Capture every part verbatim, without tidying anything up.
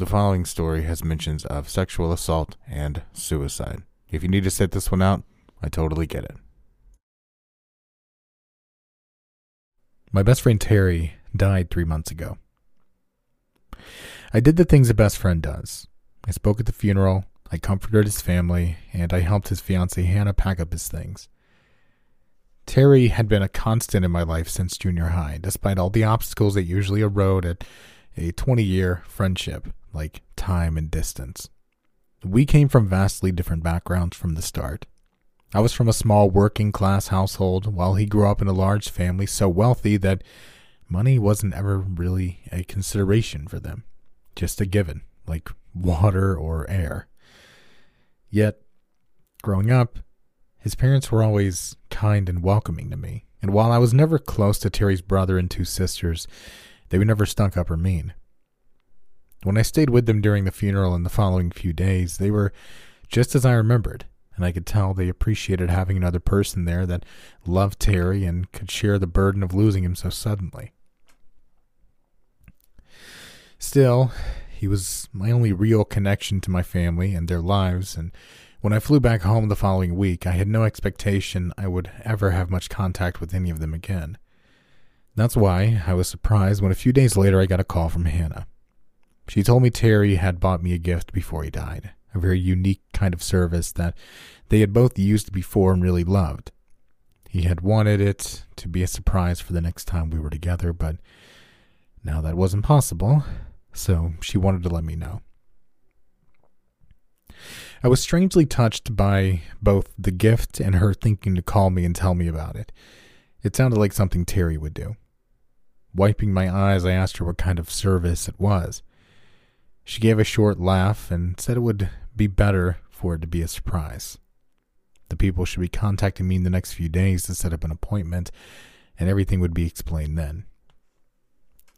The following story has mentions of sexual assault and suicide. If you need to sit this one out, I totally get it. My best friend Terry died three months ago. I did the things a best friend does. I spoke at the funeral, I comforted his family, and I helped his fiancée Hannah pack up his things. Terry had been a constant in my life since junior high, despite all the obstacles that usually erode at a twenty-year friendship, like time and distance. We came from vastly different backgrounds from the start. I was from a small working-class household, while he grew up in a large family so wealthy that money wasn't ever really a consideration for them, just a given, like water or air. Yet, growing up, his parents were always kind and welcoming to me, and while I was never close to Terry's brother and two sisters, they were never stunk up or mean. When I stayed with them during the funeral and the following few days, they were just as I remembered, and I could tell they appreciated having another person there that loved Terry and could share the burden of losing him so suddenly. Still, he was my only real connection to my family and their lives, and when I flew back home the following week, I had no expectation I would ever have much contact with any of them again. That's why I was surprised when a few days later I got a call from Hannah. She told me Terry had bought me a gift before he died, a very unique kind of service that they had both used before and really loved. He had wanted it to be a surprise for the next time we were together, but now that wasn't possible, so she wanted to let me know. I was strangely touched by both the gift and her thinking to call me and tell me about it. It sounded like something Terry would do. Wiping my eyes, I asked her what kind of service it was. She gave a short laugh and said it would be better for it to be a surprise. The people should be contacting me in the next few days to set up an appointment, and everything would be explained then.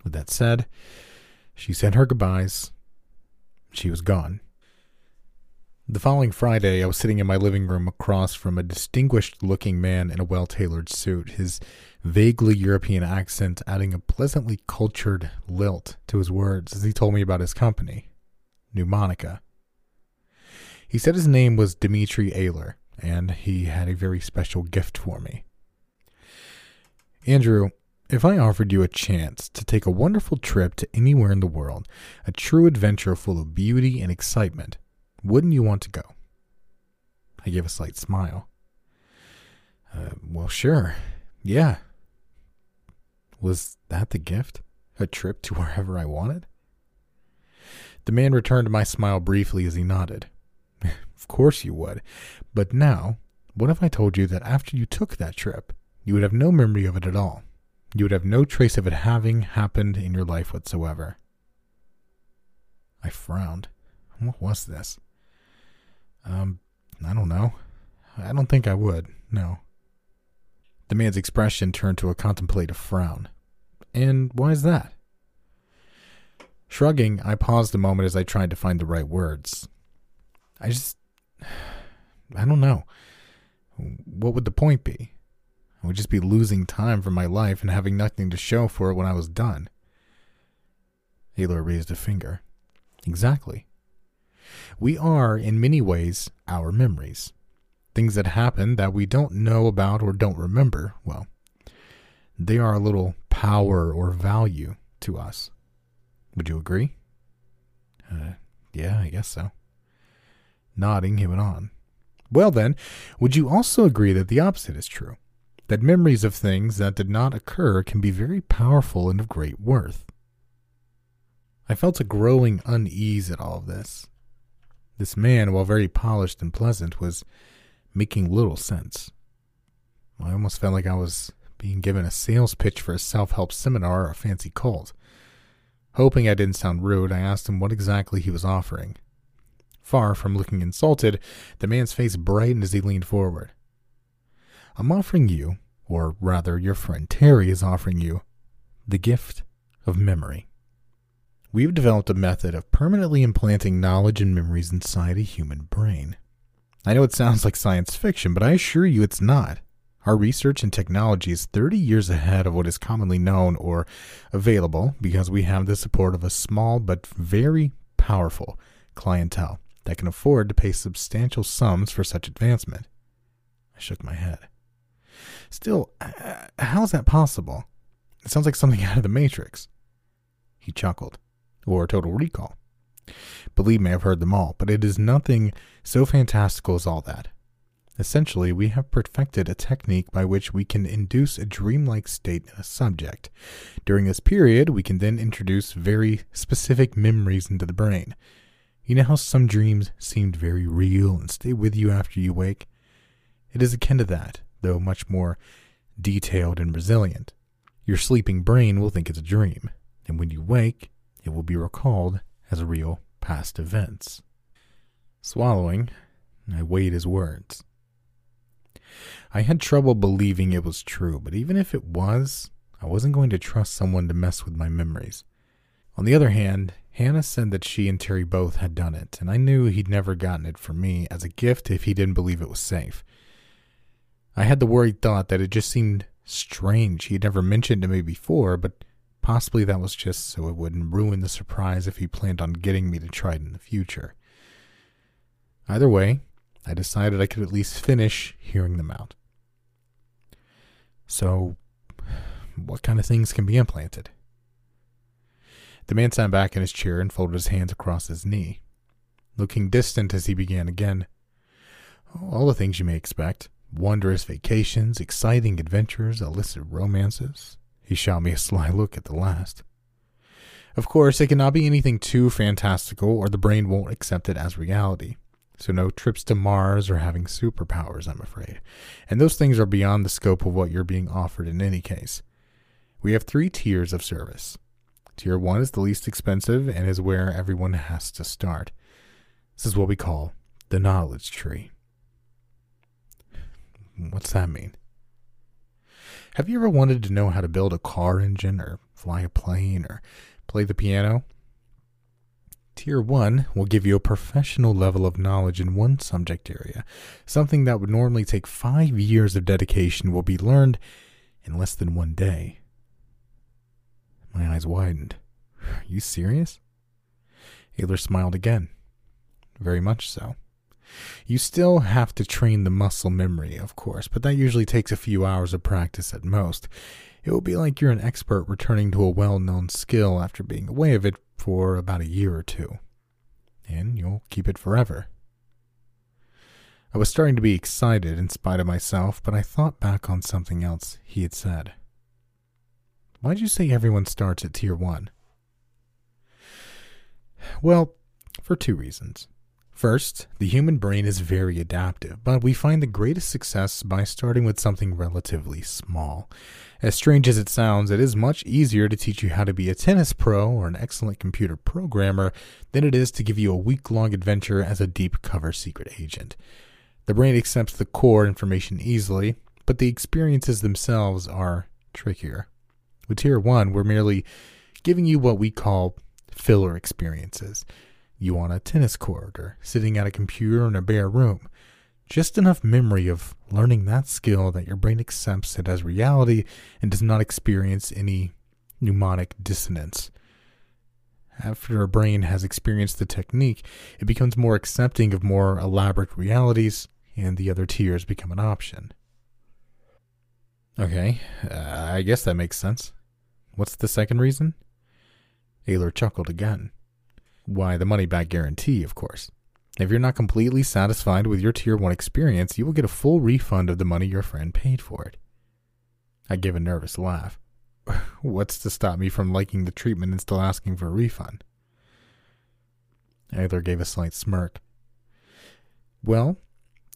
With that said, she said her goodbyes. She was gone. The following Friday, I was sitting in my living room across from a distinguished-looking man in a well-tailored suit, his vaguely European accent adding a pleasantly cultured lilt to his words as he told me about his company, Mnemonica. He said his name was Dimitri Ehler, and he had a very special gift for me. Andrew, if I offered you a chance to take a wonderful trip to anywhere in the world, a true adventure full of beauty and excitement, wouldn't you want to go? I gave a slight smile. Uh, well, sure. Yeah. Was that the gift? A trip to wherever I wanted? The man returned my smile briefly as he nodded. Of course you would. But now, what if I told you that after you took that trip, you would have no memory of it at all? You would have no trace of it having happened in your life whatsoever. I frowned. What was this? Um, I don't know. I don't think I would, no. The man's expression turned to a contemplative frown. And why is that? Shrugging, I paused a moment as I tried to find the right words. I just... I don't know. What would the point be? I would just be losing time from my life and having nothing to show for it when I was done. Ehler raised a finger. Exactly. We are, in many ways, our memories. Things that happen that we don't know about or don't remember, well, they are a little power or value to us. Would you agree? Uh, yeah, I guess so. Nodding, he went on. Well then, would you also agree that the opposite is true? That memories of things that did not occur can be very powerful and of great worth. I felt a growing unease at all of this. This man, while very polished and pleasant, was making little sense. I almost felt like I was being given a sales pitch for a self-help seminar or a fancy cult. Hoping I didn't sound rude, I asked him what exactly he was offering. Far from looking insulted, the man's face brightened as he leaned forward. I'm offering you, or rather your friend Terry is offering you, the gift of memory. We've developed a method of permanently implanting knowledge and memories inside a human brain. I know it sounds like science fiction, but I assure you it's not. Our research and technology is thirty years ahead of what is commonly known or available because we have the support of a small but very powerful clientele that can afford to pay substantial sums for such advancement. I shook my head. Still, uh, how is that possible? It sounds like something out of the Matrix. He chuckled. Or Total Recall. Believe me, I've heard them all, but it is nothing so fantastical as all that. Essentially, we have perfected a technique by which we can induce a dreamlike state in a subject. During this period, we can then introduce very specific memories into the brain. You know how some dreams seemed very real and stay with you after you wake? It is akin to that, though much more detailed and resilient. Your sleeping brain will think it's a dream, and when you wake, it will be recalled as real past events. Swallowing, I weighed his words. I had trouble believing it was true, but even if it was, I wasn't going to trust someone to mess with my memories. On the other hand, Hannah said that she and Terry both had done it, and I knew he'd never gotten it from me as a gift if he didn't believe it was safe. I had the worried thought that it just seemed strange he had never mentioned to me before, but possibly that was just so it wouldn't ruin the surprise if he planned on getting me to try it in the future. Either way, I decided I could at least finish hearing them out. So, what kind of things can be implanted? The man sat back in his chair and folded his hands across his knee, looking distant as he began again. All the things you may expect. Wondrous vacations, exciting adventures, illicit romances. He shot me a sly look at the last. Of course, it cannot be anything too fantastical or the brain won't accept it as reality. So no trips to Mars or having superpowers, I'm afraid. And those things are beyond the scope of what you're being offered in any case. We have three tiers of service. Tier one is the least expensive and is where everyone has to start. This is what we call the knowledge tree. What's that mean? Have you ever wanted to know how to build a car engine or fly a plane or play the piano? Tier one will give you a professional level of knowledge in one subject area. Something that would normally take five years of dedication will be learned in less than one day. My eyes widened. Are you serious? Ehler smiled again. Very much so. You still have to train the muscle memory, of course, but that usually takes a few hours of practice at most. It will be like you're an expert returning to a well-known skill after being away of it for about a year or two. And you'll keep it forever. I was starting to be excited in spite of myself, but I thought back on something else he had said. Why'd you say everyone starts at Tier one? Well, for two reasons. First, the human brain is very adaptive, but we find the greatest success by starting with something relatively small. As strange as it sounds, it is much easier to teach you how to be a tennis pro or an excellent computer programmer than it is to give you a week-long adventure as a deep-cover secret agent. The brain accepts the core information easily, but the experiences themselves are trickier. With Tier one, we're merely giving you what we call filler experiences. You on a tennis court or sitting at a computer in a bare room. Just enough memory of learning that skill that your brain accepts it as reality and does not experience any mnemonic dissonance. After a brain has experienced the technique, it becomes more accepting of more elaborate realities and the other tiers become an option. Okay, uh, I guess that makes sense. What's the second reason? Ehler chuckled again. Why, the money-back guarantee, of course. If you're not completely satisfied with your Tier one experience, you will get a full refund of the money your friend paid for it. I gave a nervous laugh. What's to stop me from liking the treatment and still asking for a refund? Ehler gave a slight smirk. Well,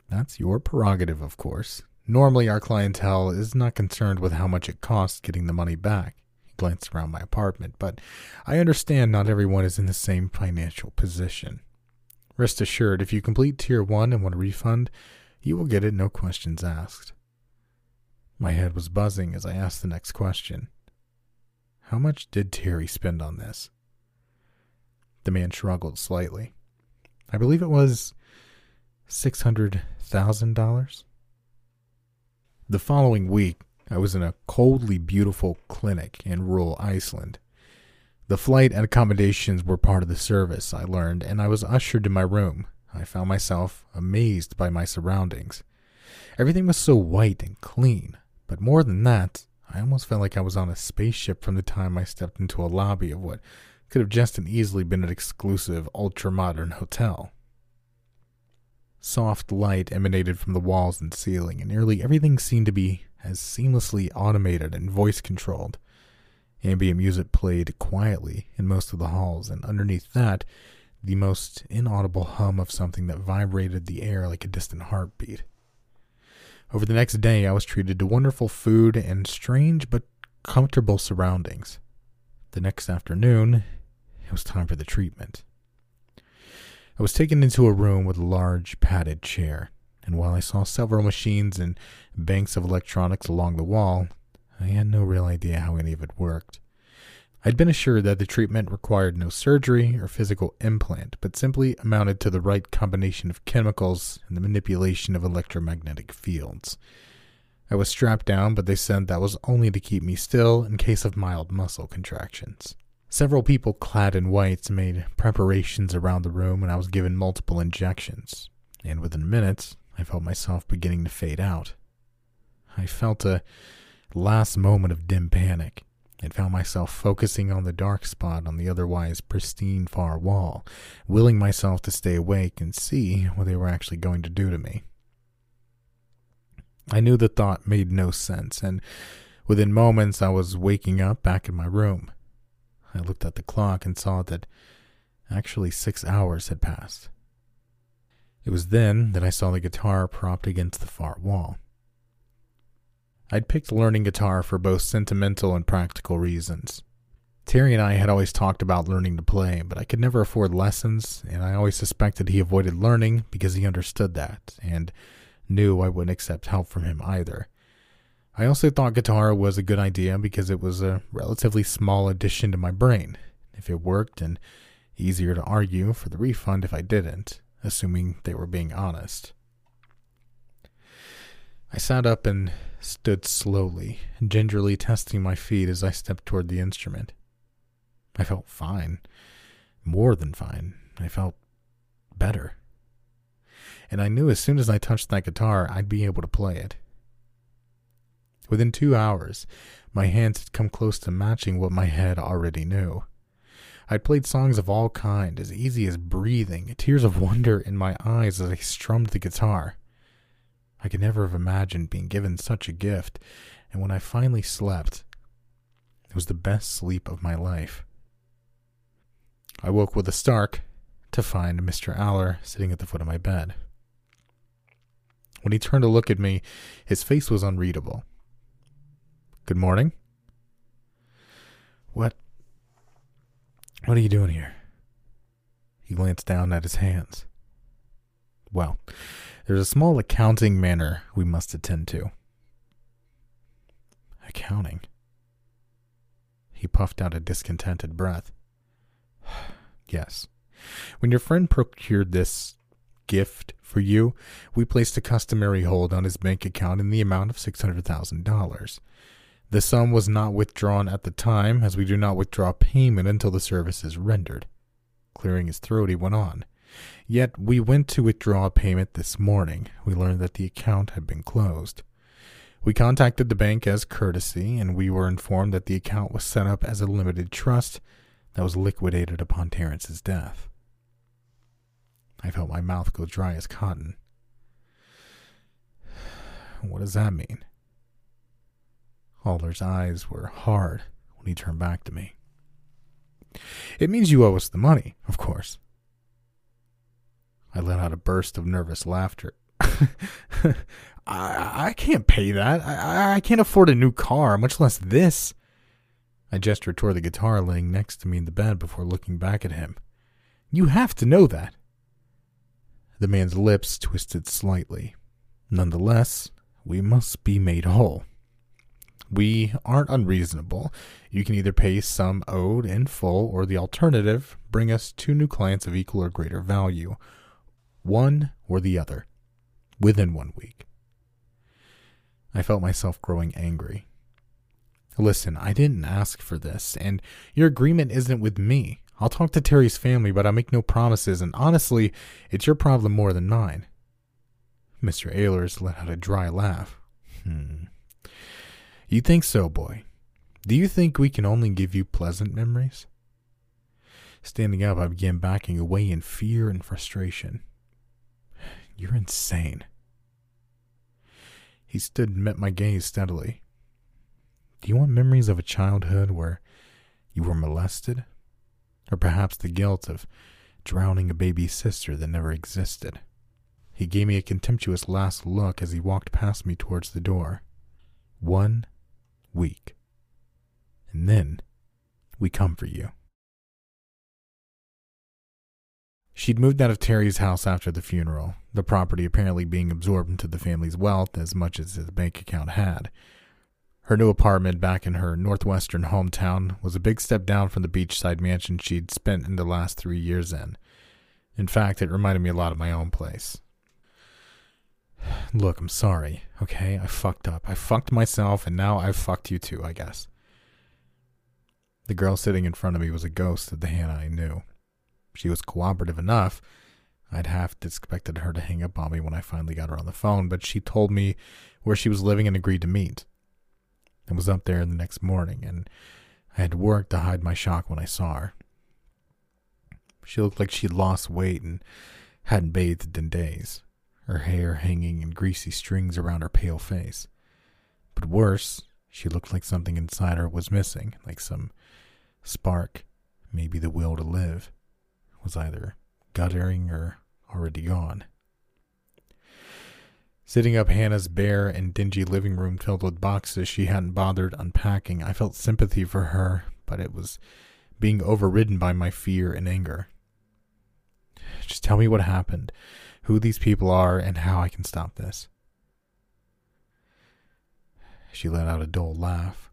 that's your prerogative, of course. Normally, our clientele is not concerned with how much it costs getting the money back. Glanced around my apartment, but I understand not everyone is in the same financial position. Rest assured, if you complete Tier one and want a refund, you will get it, no questions asked. My head was buzzing as I asked the next question. How much did Terry spend on this? The man shrugged slightly. I believe it was six hundred thousand dollars. The following week, I was in a coldly beautiful clinic in rural Iceland. The flight and accommodations were part of the service, I learned, and I was ushered to my room. I found myself amazed by my surroundings. Everything was so white and clean, but more than that, I almost felt like I was on a spaceship from the time I stepped into a lobby of what could have just and easily been an exclusive, ultra-modern hotel. Soft light emanated from the walls and ceiling, and nearly everything seemed to be as seamlessly automated and voice-controlled. Ambient music played quietly in most of the halls, and underneath that, the most inaudible hum of something that vibrated the air like a distant heartbeat. Over the next day, I was treated to wonderful food and strange but comfortable surroundings. The next afternoon, it was time for the treatment. I was taken into a room with a large padded chair, and while I saw several machines and banks of electronics along the wall, I had no real idea how any of it worked. I'd been assured that the treatment required no surgery or physical implant, but simply amounted to the right combination of chemicals and the manipulation of electromagnetic fields. I was strapped down, but they said that was only to keep me still in case of mild muscle contractions. Several people clad in whites made preparations around the room, and I was given multiple injections, and within minutes, I felt myself beginning to fade out. I felt a last moment of dim panic, and found myself focusing on the dark spot on the otherwise pristine far wall, willing myself to stay awake and see what they were actually going to do to me. I knew the thought made no sense, and within moments I was waking up back in my room. I looked at the clock and saw that actually six hours had passed. It was then that I saw the guitar propped against the far wall. I'd picked learning guitar for both sentimental and practical reasons. Terry and I had always talked about learning to play, but I could never afford lessons, and I always suspected he avoided learning because he understood that, and knew I wouldn't accept help from him either. I also thought guitar was a good idea because it was a relatively small addition to my brain, if it worked, and easier to argue for the refund if I didn't, assuming they were being honest. I sat up and stood slowly, gingerly testing my feet as I stepped toward the instrument. I felt fine. More than fine. I felt better. And I knew as soon as I touched that guitar, I'd be able to play it. Within two hours, my hands had come close to matching what my head already knew. I'd played songs of all kinds, as easy as breathing, tears of wonder in my eyes as I strummed the guitar. I could never have imagined being given such a gift, and when I finally slept, it was the best sleep of my life. I woke with a start to find Mister Ehler sitting at the foot of my bed. When he turned to look at me, his face was unreadable. "Good morning." What? What are you doing here?" He glanced down at his hands. "Well, there's a small accounting matter we must attend to." "Accounting?" He puffed out a discontented breath. "Yes. When your friend procured this gift for you, we placed a customary hold on his bank account in the amount of six hundred thousand dollars. The sum was not withdrawn at the time, as we do not withdraw payment until the service is rendered." Clearing his throat, he went on. "Yet we went to withdraw payment this morning. We learned that the account had been closed. We contacted the bank as courtesy, and we were informed that the account was set up as a limited trust that was liquidated upon Terrence's death." I felt my mouth go dry as cotton. "What does that mean?" Alder's eyes were hard when he turned back to me. "It means you owe us the money, of course." I let out a burst of nervous laughter. I, I can't pay that. I, I can't afford a new car, much less this." I gestured toward the guitar laying next to me in the bed before looking back at him. "You have to know that." The man's lips twisted slightly. "Nonetheless, we must be made whole. We aren't unreasonable. You can either pay some owed in full, or the alternative, bring us two new clients of equal or greater value. One or the other, within one week." I felt myself growing angry. Listen, I didn't ask for this, and your agreement isn't with me. I'll talk to Terry's family, but I make no promises, and honestly, it's your problem more than mine. Mister Ehlers let out a dry laugh. Hmm. You think so, boy? Do you think we can only give you pleasant memories? Standing up, I began backing away in fear and frustration. You're insane. He stood and met my gaze steadily. Do you want memories of a childhood where you were molested? Or perhaps the guilt of drowning a baby sister that never existed? He gave me a contemptuous last look as he walked past me towards the door. One week. And then we come for you. She'd moved out of Terry's house after the funeral, the property apparently being absorbed into the family's wealth as much as his bank account had. Her new apartment back in her northwestern hometown was a big step down from the beachside mansion she'd spent in the last three years in. In fact, it reminded me a lot of my own place. Look, I'm sorry, okay? I fucked up. I fucked myself, and now I've fucked you too, I guess. The girl sitting in front of me was a ghost of the Hannah I knew. She was cooperative enough. I'd half expected her to hang up on me when I finally got her on the phone, but she told me where she was living and agreed to meet. I was up there the next morning, and I had work to hide my shock when I saw her. She looked like she'd lost weight and hadn't bathed in days, her hair hanging in greasy strings around her pale face. But worse, she looked like something inside her was missing, like some spark, maybe the will to live, was either guttering or already gone. Sitting up Hannah's bare and dingy living room filled with boxes she hadn't bothered unpacking, I felt sympathy for her, but it was being overridden by my fear and anger. Just tell me what happened, who these people are, and how I can stop this. She let out a dull laugh,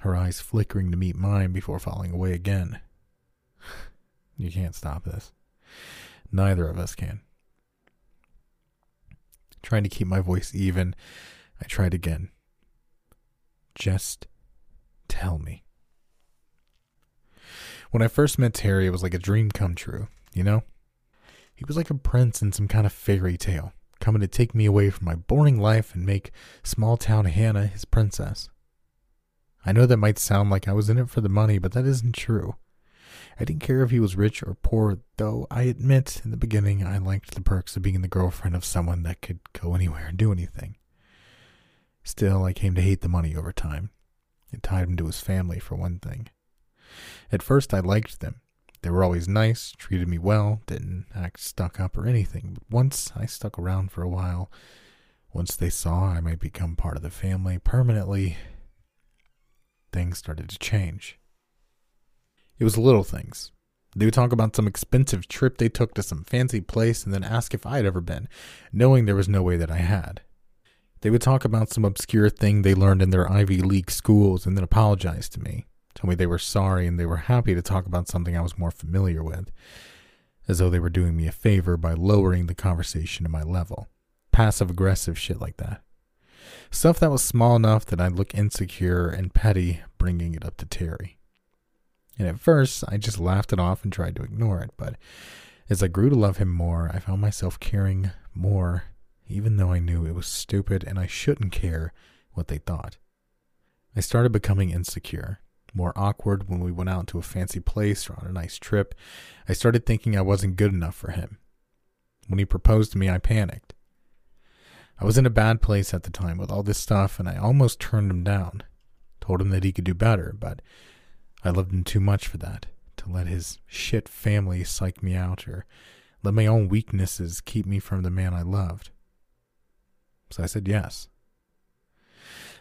her eyes flickering to meet mine before falling away again. You can't stop this. Neither of us can. Trying to keep my voice even, I tried again. Just tell me. When I first met Terry, it was like a dream come true, you know? He was like a prince in some kind of fairy tale, coming to take me away from my boring life and make small-town Hannah his princess. I know that might sound like I was in it for the money, but that isn't true. I didn't care if he was rich or poor, though I admit in the beginning I liked the perks of being the girlfriend of someone that could go anywhere and do anything. Still, I came to hate the money over time. It tied him to his family, for one thing. At first, I liked them. They were always nice, treated me well, didn't act stuck up or anything. But once I stuck around for a while, once they saw I might become part of the family permanently, things started to change. It was little things. They would talk about some expensive trip they took to some fancy place and then ask if I'd ever been, knowing there was no way that I had. They would talk about some obscure thing they learned in their Ivy League schools and then apologize to me, tell me they were sorry and they were happy to talk about something I was more familiar with, as though they were doing me a favor by lowering the conversation to my level. Passive-aggressive shit like that. Stuff that was small enough that I'd look insecure and petty, bringing it up to Terry. And at first, I just laughed it off and tried to ignore it, but as I grew to love him more, I found myself caring more, even though I knew it was stupid and I shouldn't care what they thought. I started becoming insecure, more awkward when we went out to a fancy place or on a nice trip. I started thinking I wasn't good enough for him. When he proposed to me, I panicked. I was in a bad place at the time with all this stuff, and I almost turned him down, told him that he could do better, but I loved him too much for that, to let his shit family psych me out or let my own weaknesses keep me from the man I loved. So I said yes.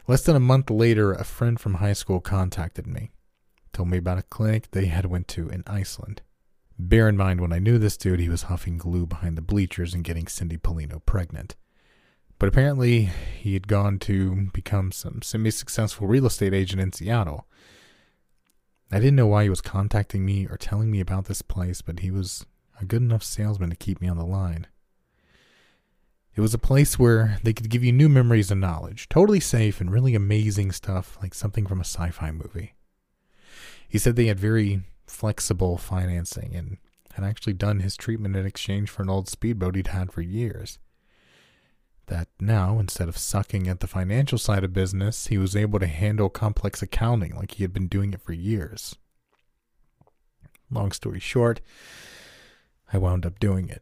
Less than a month later, a friend from high school contacted me, told me about a clinic they had went to in Iceland. Bear in mind, when I knew this dude, he was huffing glue behind the bleachers and getting Cindy Polino pregnant. But apparently, he had gone to become some semi-successful real estate agent in Seattle. I didn't know why he was contacting me or telling me about this place, but he was a good enough salesman to keep me on the line. It was a place where they could give you new memories and knowledge, totally safe and really amazing stuff, like something from a sci-fi movie. He said they had very flexible financing and had actually done his treatment in exchange for an old speedboat he'd had for years. That now, instead of sucking at the financial side of business, he was able to handle complex accounting like he had been doing it for years. Long story short, I wound up doing it.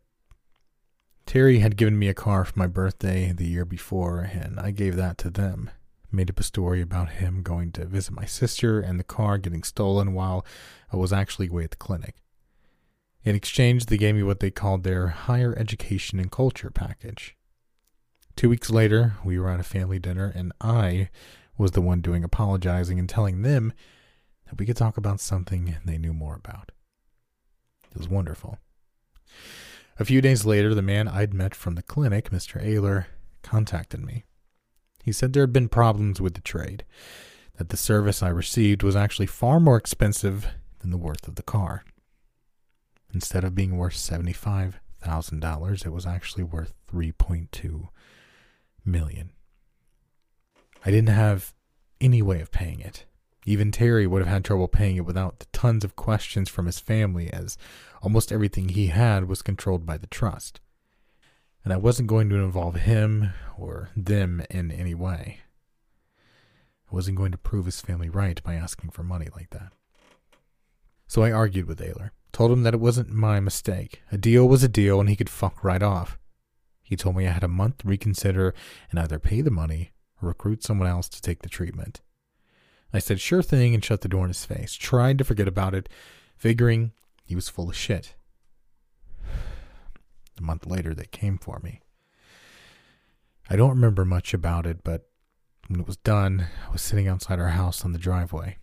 Terry had given me a car for my birthday the year before, and I gave that to them. Made up a story about him going to visit my sister and the car getting stolen while I was actually away at the clinic. In exchange, they gave me what they called their higher education and culture package. Two weeks later, we were at a family dinner, and I was the one doing apologizing and telling them that we could talk about something they knew more about. It was wonderful. A few days later, the man I'd met from the clinic, Mister Ehler, contacted me. He said there had been problems with the trade, that the service I received was actually far more expensive than the worth of the car. Instead of being worth seventy-five thousand dollars, it was actually worth three point two million dollars. I didn't have any way of paying it. Even Terry would have had trouble paying it without the tons of questions from his family, as almost everything he had was controlled by the trust. And I wasn't going to involve him or them in any way. I wasn't going to prove his family right by asking for money like that. So I argued with Ehler, told him that it wasn't my mistake. A deal was a deal, and he could fuck right off. He told me I had a month to reconsider and either pay the money or recruit someone else to take the treatment. I said, sure thing, and shut the door in his face, tried to forget about it, figuring he was full of shit. A month later, they came for me. I don't remember much about it, but when it was done, I was sitting outside our house on the driveway.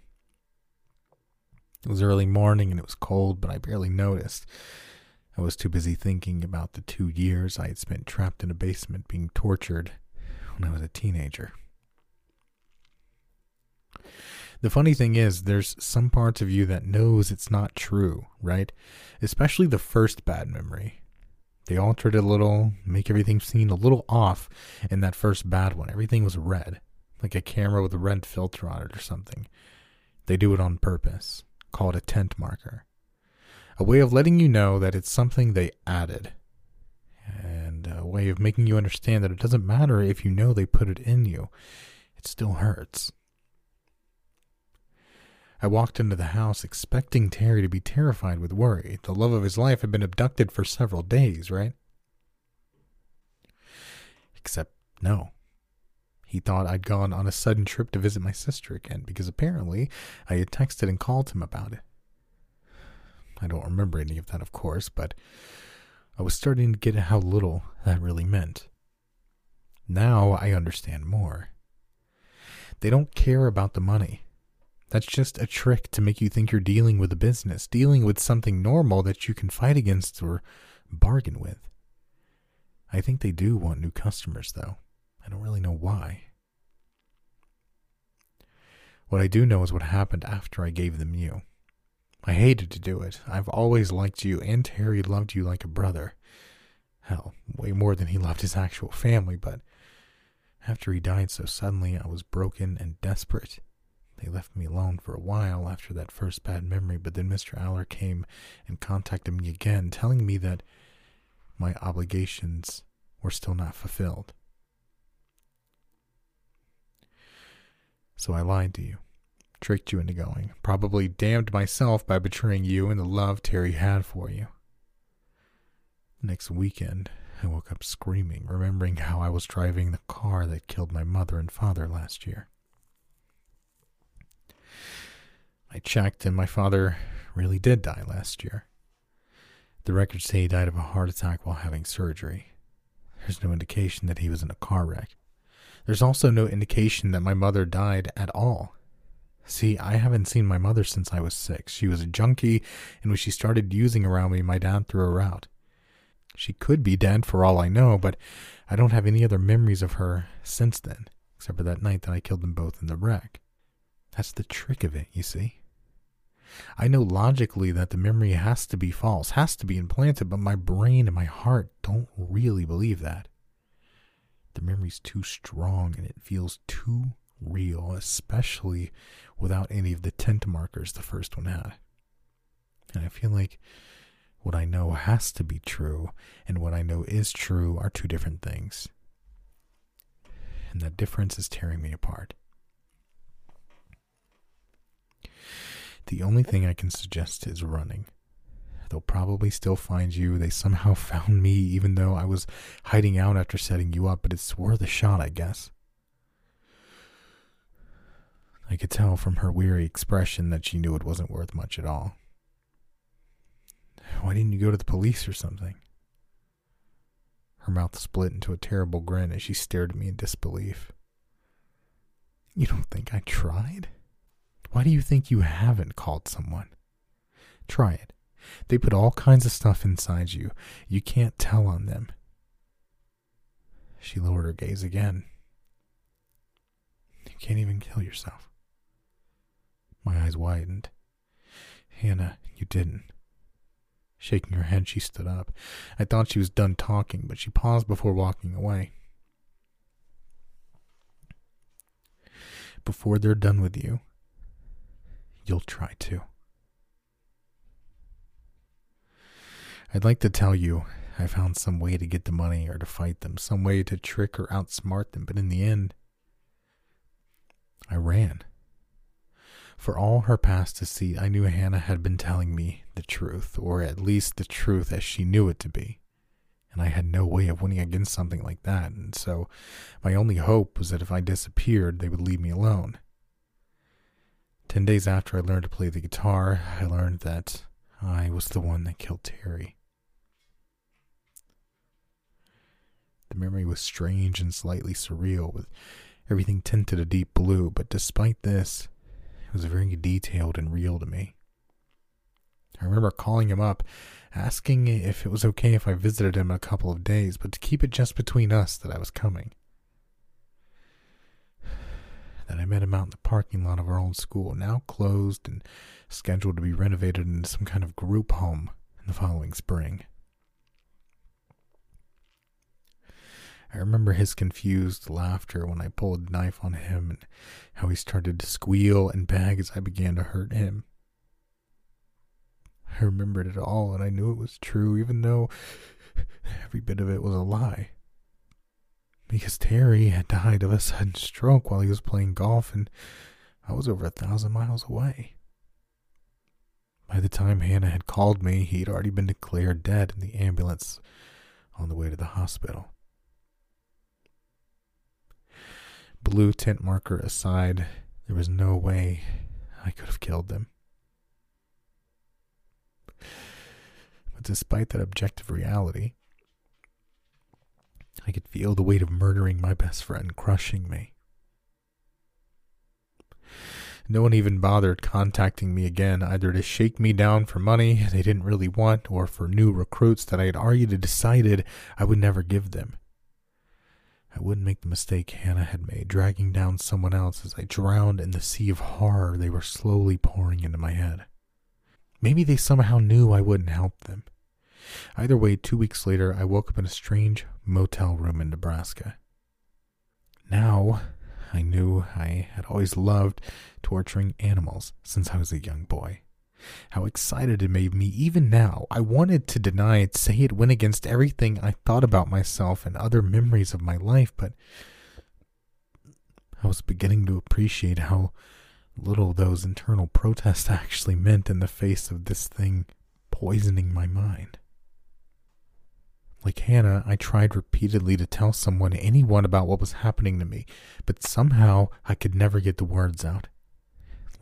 It was early morning and it was cold, but I barely noticed. I was too busy thinking about the two years I had spent trapped in a basement being tortured when I was a teenager. The funny thing is, there's some parts of you that knows it's not true, right? Especially the first bad memory. They alter it a little, make everything seem a little off in that first bad one. Everything was red, like a camera with a red filter on it or something. They do it on purpose. Call it a tent marker. A way of letting you know that it's something they added. And a way of making you understand that it doesn't matter if you know they put it in you. It still hurts. I walked into the house expecting Terry to be terrified with worry. The love of his life had been abducted for several days, right? Except, no. He thought I'd gone on a sudden trip to visit my sister again, because apparently I had texted and called him about it. I don't remember any of that, of course, but I was starting to get how little that really meant. Now I understand more. They don't care about the money. That's just a trick to make you think you're dealing with a business, dealing with something normal that you can fight against or bargain with. I think they do want new customers, though. I don't really know why. What I do know is what happened after I gave them you. I hated to do it. I've always liked you, and Terry loved you like a brother. Hell, way more than he loved his actual family, but after he died so suddenly, I was broken and desperate. They left me alone for a while after that first bad memory, but then Mister Ehler came and contacted me again, telling me that my obligations were still not fulfilled. So I lied to you, tricked you into going, probably damned myself by betraying you and the love Terry had for you. Next weekend, I woke up screaming, remembering how I was driving the car that killed my mother and father last year. I checked, and my father really did die last year. The records say he died of a heart attack while having surgery. There's no indication that he was in a car wreck. There's also no indication that my mother died at all. See, I haven't seen my mother since I was six. She was a junkie, and when she started using around me, my dad threw her out. She could be dead for all I know, but I don't have any other memories of her since then, except for that night that I killed them both in the wreck. That's the trick of it, you see. I know logically that the memory has to be false, has to be implanted, but my brain and my heart don't really believe that. The memory's too strong and it feels too real, especially without any of the tint markers the first one had. And I feel like what I know has to be true and what I know is true are two different things. And that difference is tearing me apart. The only thing I can suggest is running. They'll probably still find you. They somehow found me, even though I was hiding out after setting you up, but it's worth a shot, I guess. I could tell from her weary expression that she knew it wasn't worth much at all. Why didn't you go to the police or something? Her mouth split into a terrible grin as she stared at me in disbelief. You don't think I tried? Why do you think you haven't called someone? Try it. They put all kinds of stuff inside you. You can't tell on them. She lowered her gaze again. You can't even kill yourself. My eyes widened. Hannah, you didn't. Shaking her head, she stood up. I thought she was done talking, but she paused before walking away. Before they're done with you, you'll try to. I'd like to tell you I found some way to get the money or to fight them, some way to trick or outsmart them, but in the end, I ran. For all her past deceit, I knew Hannah had been telling me the truth, or at least the truth as she knew it to be, and I had no way of winning against something like that, and so my only hope was that if I disappeared, they would leave me alone. Ten days after I learned to play the guitar, I learned that I was the one that killed Terry. The memory was strange and slightly surreal, with everything tinted a deep blue, but despite this, it was very detailed and real to me. I remember calling him up, asking if it was okay if I visited him in a couple of days, but to keep it just between us that I was coming. Then I met him out in the parking lot of our old school, now closed and scheduled to be renovated into some kind of group home in the following spring. I remember his confused laughter when I pulled the knife on him and how he started to squeal and beg as I began to hurt him. I remembered it all and I knew it was true, even though every bit of it was a lie. Because Terry had died of a sudden stroke while he was playing golf and I was over a thousand miles away. By the time Hannah had called me, he'd already been declared dead in the ambulance on the way to the hospital. Blue tint marker aside, there was no way I could have killed them. But despite that objective reality, I could feel the weight of murdering my best friend crushing me. No one even bothered contacting me again, either to shake me down for money they didn't really want or for new recruits that I had already decided I would never give them. I wouldn't make the mistake Hannah had made, dragging down someone else as I drowned in the sea of horror they were slowly pouring into my head. Maybe they somehow knew I wouldn't help them. Either way, two weeks later, I woke up in a strange motel room in Nebraska. Now, I knew I had always loved torturing animals since I was a young boy. How excited it made me, even now. I wanted to deny it, say it went against everything I thought about myself and other memories of my life, but I was beginning to appreciate how little those internal protests actually meant in the face of this thing poisoning my mind. Like Hannah, I tried repeatedly to tell someone, anyone, about what was happening to me, but somehow I could never get the words out.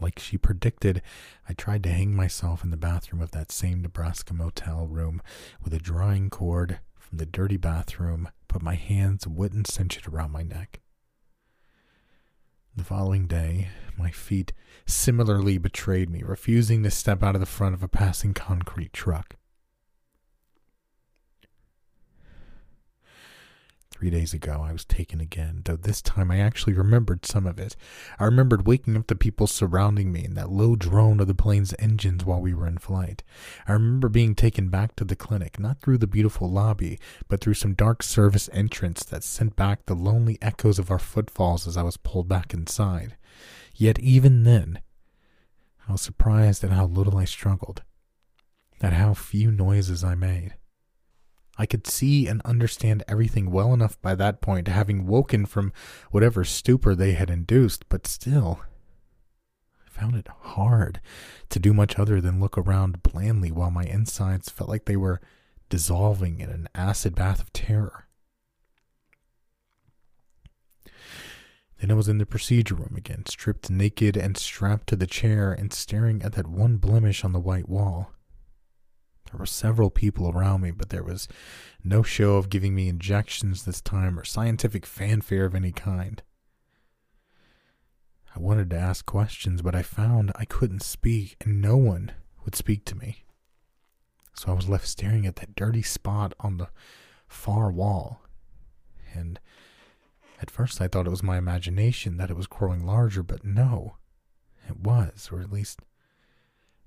Like she predicted, I tried to hang myself in the bathroom of that same Nebraska motel room with a drawing cord from the dirty bathroom, but my hands wouldn't cinch it around my neck. The following day, my feet similarly betrayed me, refusing to step out of the front of a passing concrete truck. Three days ago, I was taken again, though this time I actually remembered some of it. I remembered waking up to people surrounding me and that low drone of the plane's engines while we were in flight. I remember being taken back to the clinic, not through the beautiful lobby, but through some dark service entrance that sent back the lonely echoes of our footfalls as I was pulled back inside. Yet even then, I was surprised at how little I struggled, at how few noises I made. I could see and understand everything well enough by that point, having woken from whatever stupor they had induced, but still, I found it hard to do much other than look around blandly while my insides felt like they were dissolving in an acid bath of terror. Then I was in the procedure room again, stripped naked and strapped to the chair and staring at that one blemish on the white wall. There were several people around me, but there was no show of giving me injections this time or scientific fanfare of any kind. I wanted to ask questions, but I found I couldn't speak, and no one would speak to me. So I was left staring at that dirty spot on the far wall, and at first I thought it was my imagination that it was growing larger, but no, it was, or at least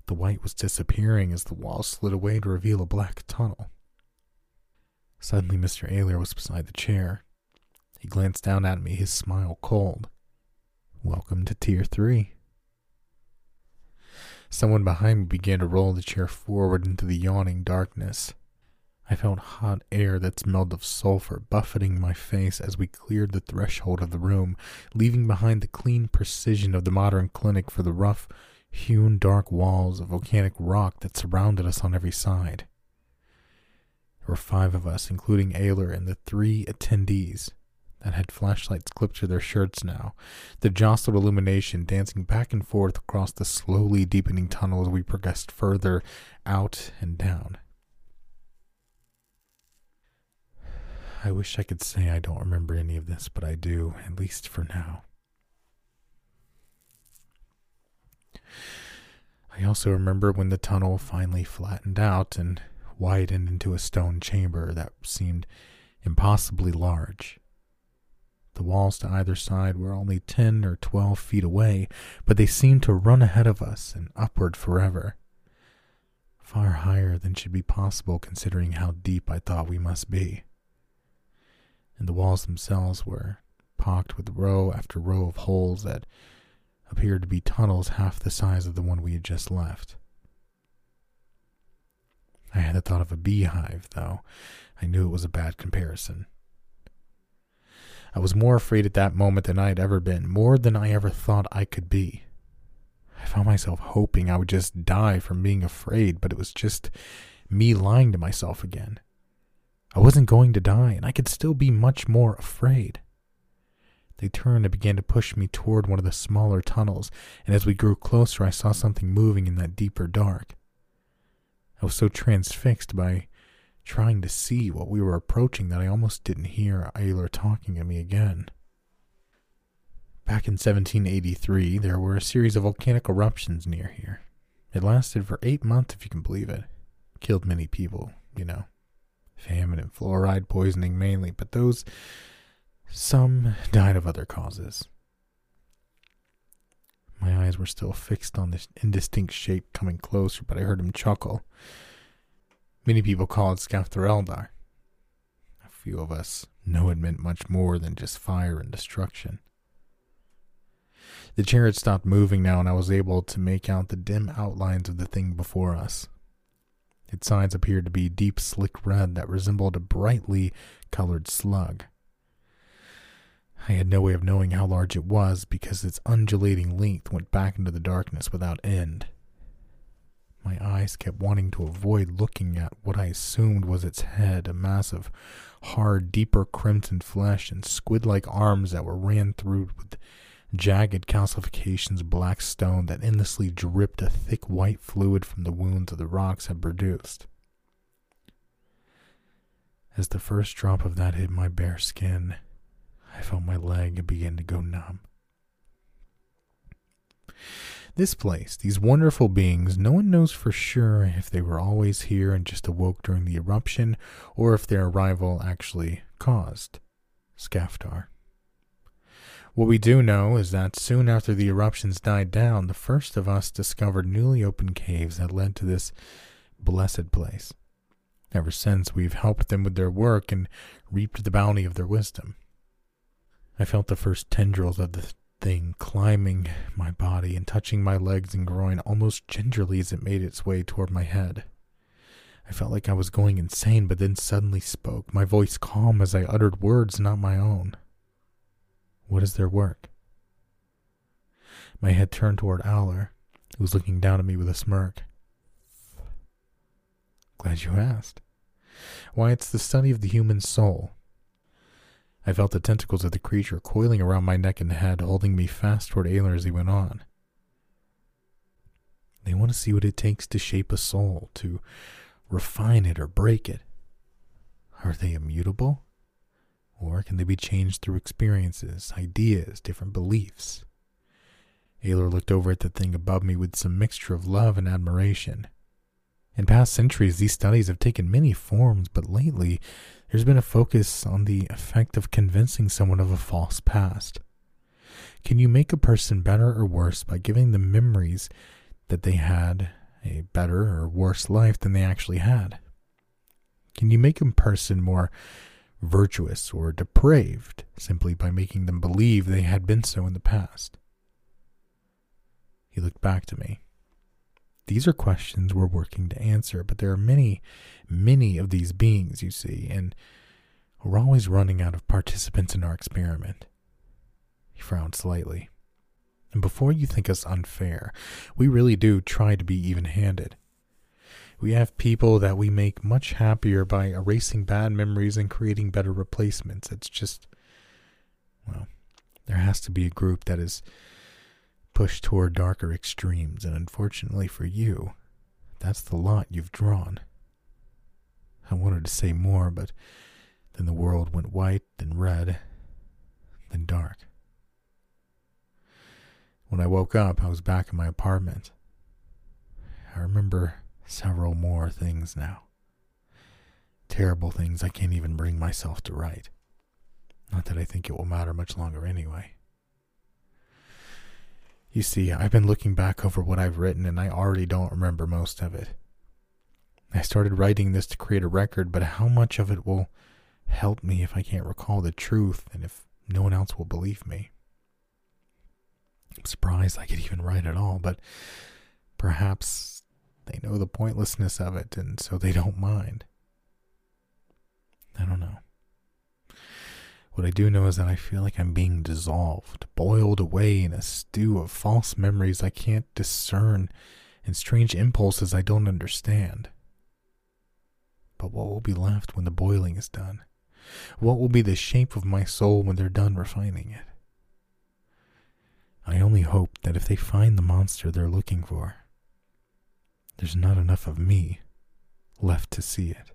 the white was disappearing as the wall slid away to reveal a black tunnel. Suddenly, Mister Ehler was beside the chair. He glanced down at me, his smile cold. "Welcome to Tier three. Someone behind me began to roll the chair forward into the yawning darkness. I felt hot air that smelled of sulfur buffeting my face as we cleared the threshold of the room, leaving behind the clean precision of the modern clinic for the rough, hewn dark walls of volcanic rock that surrounded us on every side. There were five of us, including Ehler and the three attendees that had flashlights clipped to their shirts now, the jostled illumination dancing back and forth across the slowly deepening tunnel as we progressed further out and down. I wish I could say I don't remember any of this, but I do, at least for now. I also remember when the tunnel finally flattened out and widened into a stone chamber that seemed impossibly large. The walls to either side were only ten or twelve feet away, but they seemed to run ahead of us and upward forever, far higher than should be possible considering how deep I thought we must be. And the walls themselves were pocked with row after row of holes that appeared to be tunnels half the size of the one we had just left. I had the thought of a beehive, though I knew it was a bad comparison. I was more afraid at that moment than I had ever been, more than I ever thought I could be. I found myself hoping I would just die from being afraid, but it was just me lying to myself again. I wasn't going to die, and I could still be much more afraid. They turned and began to push me toward one of the smaller tunnels, and as we grew closer, I saw something moving in that deeper dark. I was so transfixed by trying to see what we were approaching that I almost didn't hear Ehler talking to me again. Back in seventeen eighty-three, there were a series of volcanic eruptions near here. It lasted for eight months, if you can believe it. Killed many people, you know. Famine and fluoride poisoning mainly, but those... some died of other causes. My eyes were still fixed on this indistinct shape coming closer, but I heard him chuckle. Many people call it Scatheldar. A few of us know it meant much more than just fire and destruction. The chair had stopped moving now, and I was able to make out the dim outlines of the thing before us. Its sides appeared to be deep, slick red that resembled a brightly colored slug. I had no way of knowing how large it was because its undulating length went back into the darkness without end. My eyes kept wanting to avoid looking at what I assumed was its head, a mass of hard, deeper crimson flesh and squid-like arms that were ran through with jagged calcifications of black stone that endlessly dripped a thick white fluid from the wounds that the rocks had produced. As the first drop of that hit my bare skin, I felt my leg begin to go numb. This place, these wonderful beings, no one knows for sure if they were always here and just awoke during the eruption, or if their arrival actually caused Skaftar. What we do know is that soon after the eruptions died down, the first of us discovered newly opened caves that led to this blessed place. Ever since, we've helped them with their work and reaped the bounty of their wisdom. I felt the first tendrils of the thing climbing my body and touching my legs and groin almost gingerly as it made its way toward my head. I felt like I was going insane, but then suddenly spoke, my voice calm as I uttered words not my own. What is their work? My head turned toward Ehler, who was looking down at me with a smirk. Glad you asked. Why, it's the study of the human soul. I felt the tentacles of the creature coiling around my neck and head, holding me fast toward Ehler as he went on. They want to see what it takes to shape a soul, to refine it or break it. Are they immutable? Or can they be changed through experiences, ideas, different beliefs? Ehler looked over at the thing above me with some mixture of love and admiration. In past centuries, these studies have taken many forms, but lately there's been a focus on the effect of convincing someone of a false past. Can you make a person better or worse by giving them memories that they had a better or worse life than they actually had? Can you make a person more virtuous or depraved simply by making them believe they had been so in the past? He looked back to me. These are questions we're working to answer, but there are many, many of these beings, you see, and we're always running out of participants in our experiment. He frowned slightly. And before you think us unfair, we really do try to be even-handed. We have people that we make much happier by erasing bad memories and creating better replacements. It's just, well, there has to be a group that is pushed toward darker extremes, and unfortunately for you, that's the lot you've drawn. I wanted to say more, but then the world went white, then red, then dark. When I woke up, I was back in my apartment. I remember several more things now. Terrible things I can't even bring myself to write. Not that I think it will matter much longer anyway. You see, I've been looking back over what I've written, and I already don't remember most of it. I started writing this to create a record, but how much of it will help me if I can't recall the truth and if no one else will believe me? I'm surprised I could even write at all, but perhaps they know the pointlessness of it, and so they don't mind. I don't know. What I do know is that I feel like I'm being dissolved, boiled away in a stew of false memories I can't discern and strange impulses I don't understand. But what will be left when the boiling is done? What will be the shape of my soul when they're done refining it? I only hope that if they find the monster they're looking for, there's not enough of me left to see it.